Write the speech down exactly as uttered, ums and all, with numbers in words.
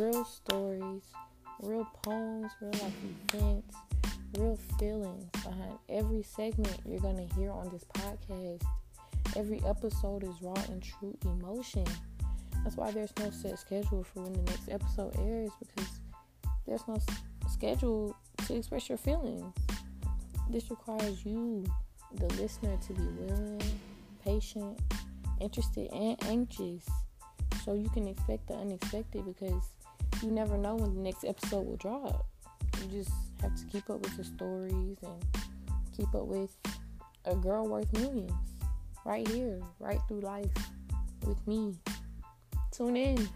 real stories, real poems, real life events, real feelings behind every segment you're going to hear on this podcast. Every episode is raw and true emotion. That's why there's no set schedule for when the next episode airs, because there's no s- schedule to express your feelings. This requires you, the listener, to be willing, patient, interested, and anxious, so you can expect the unexpected, because you never know when the next episode will drop. You just have to keep up with your stories and keep up with A Girl Worth Millions right here, right through life with me. Tune in.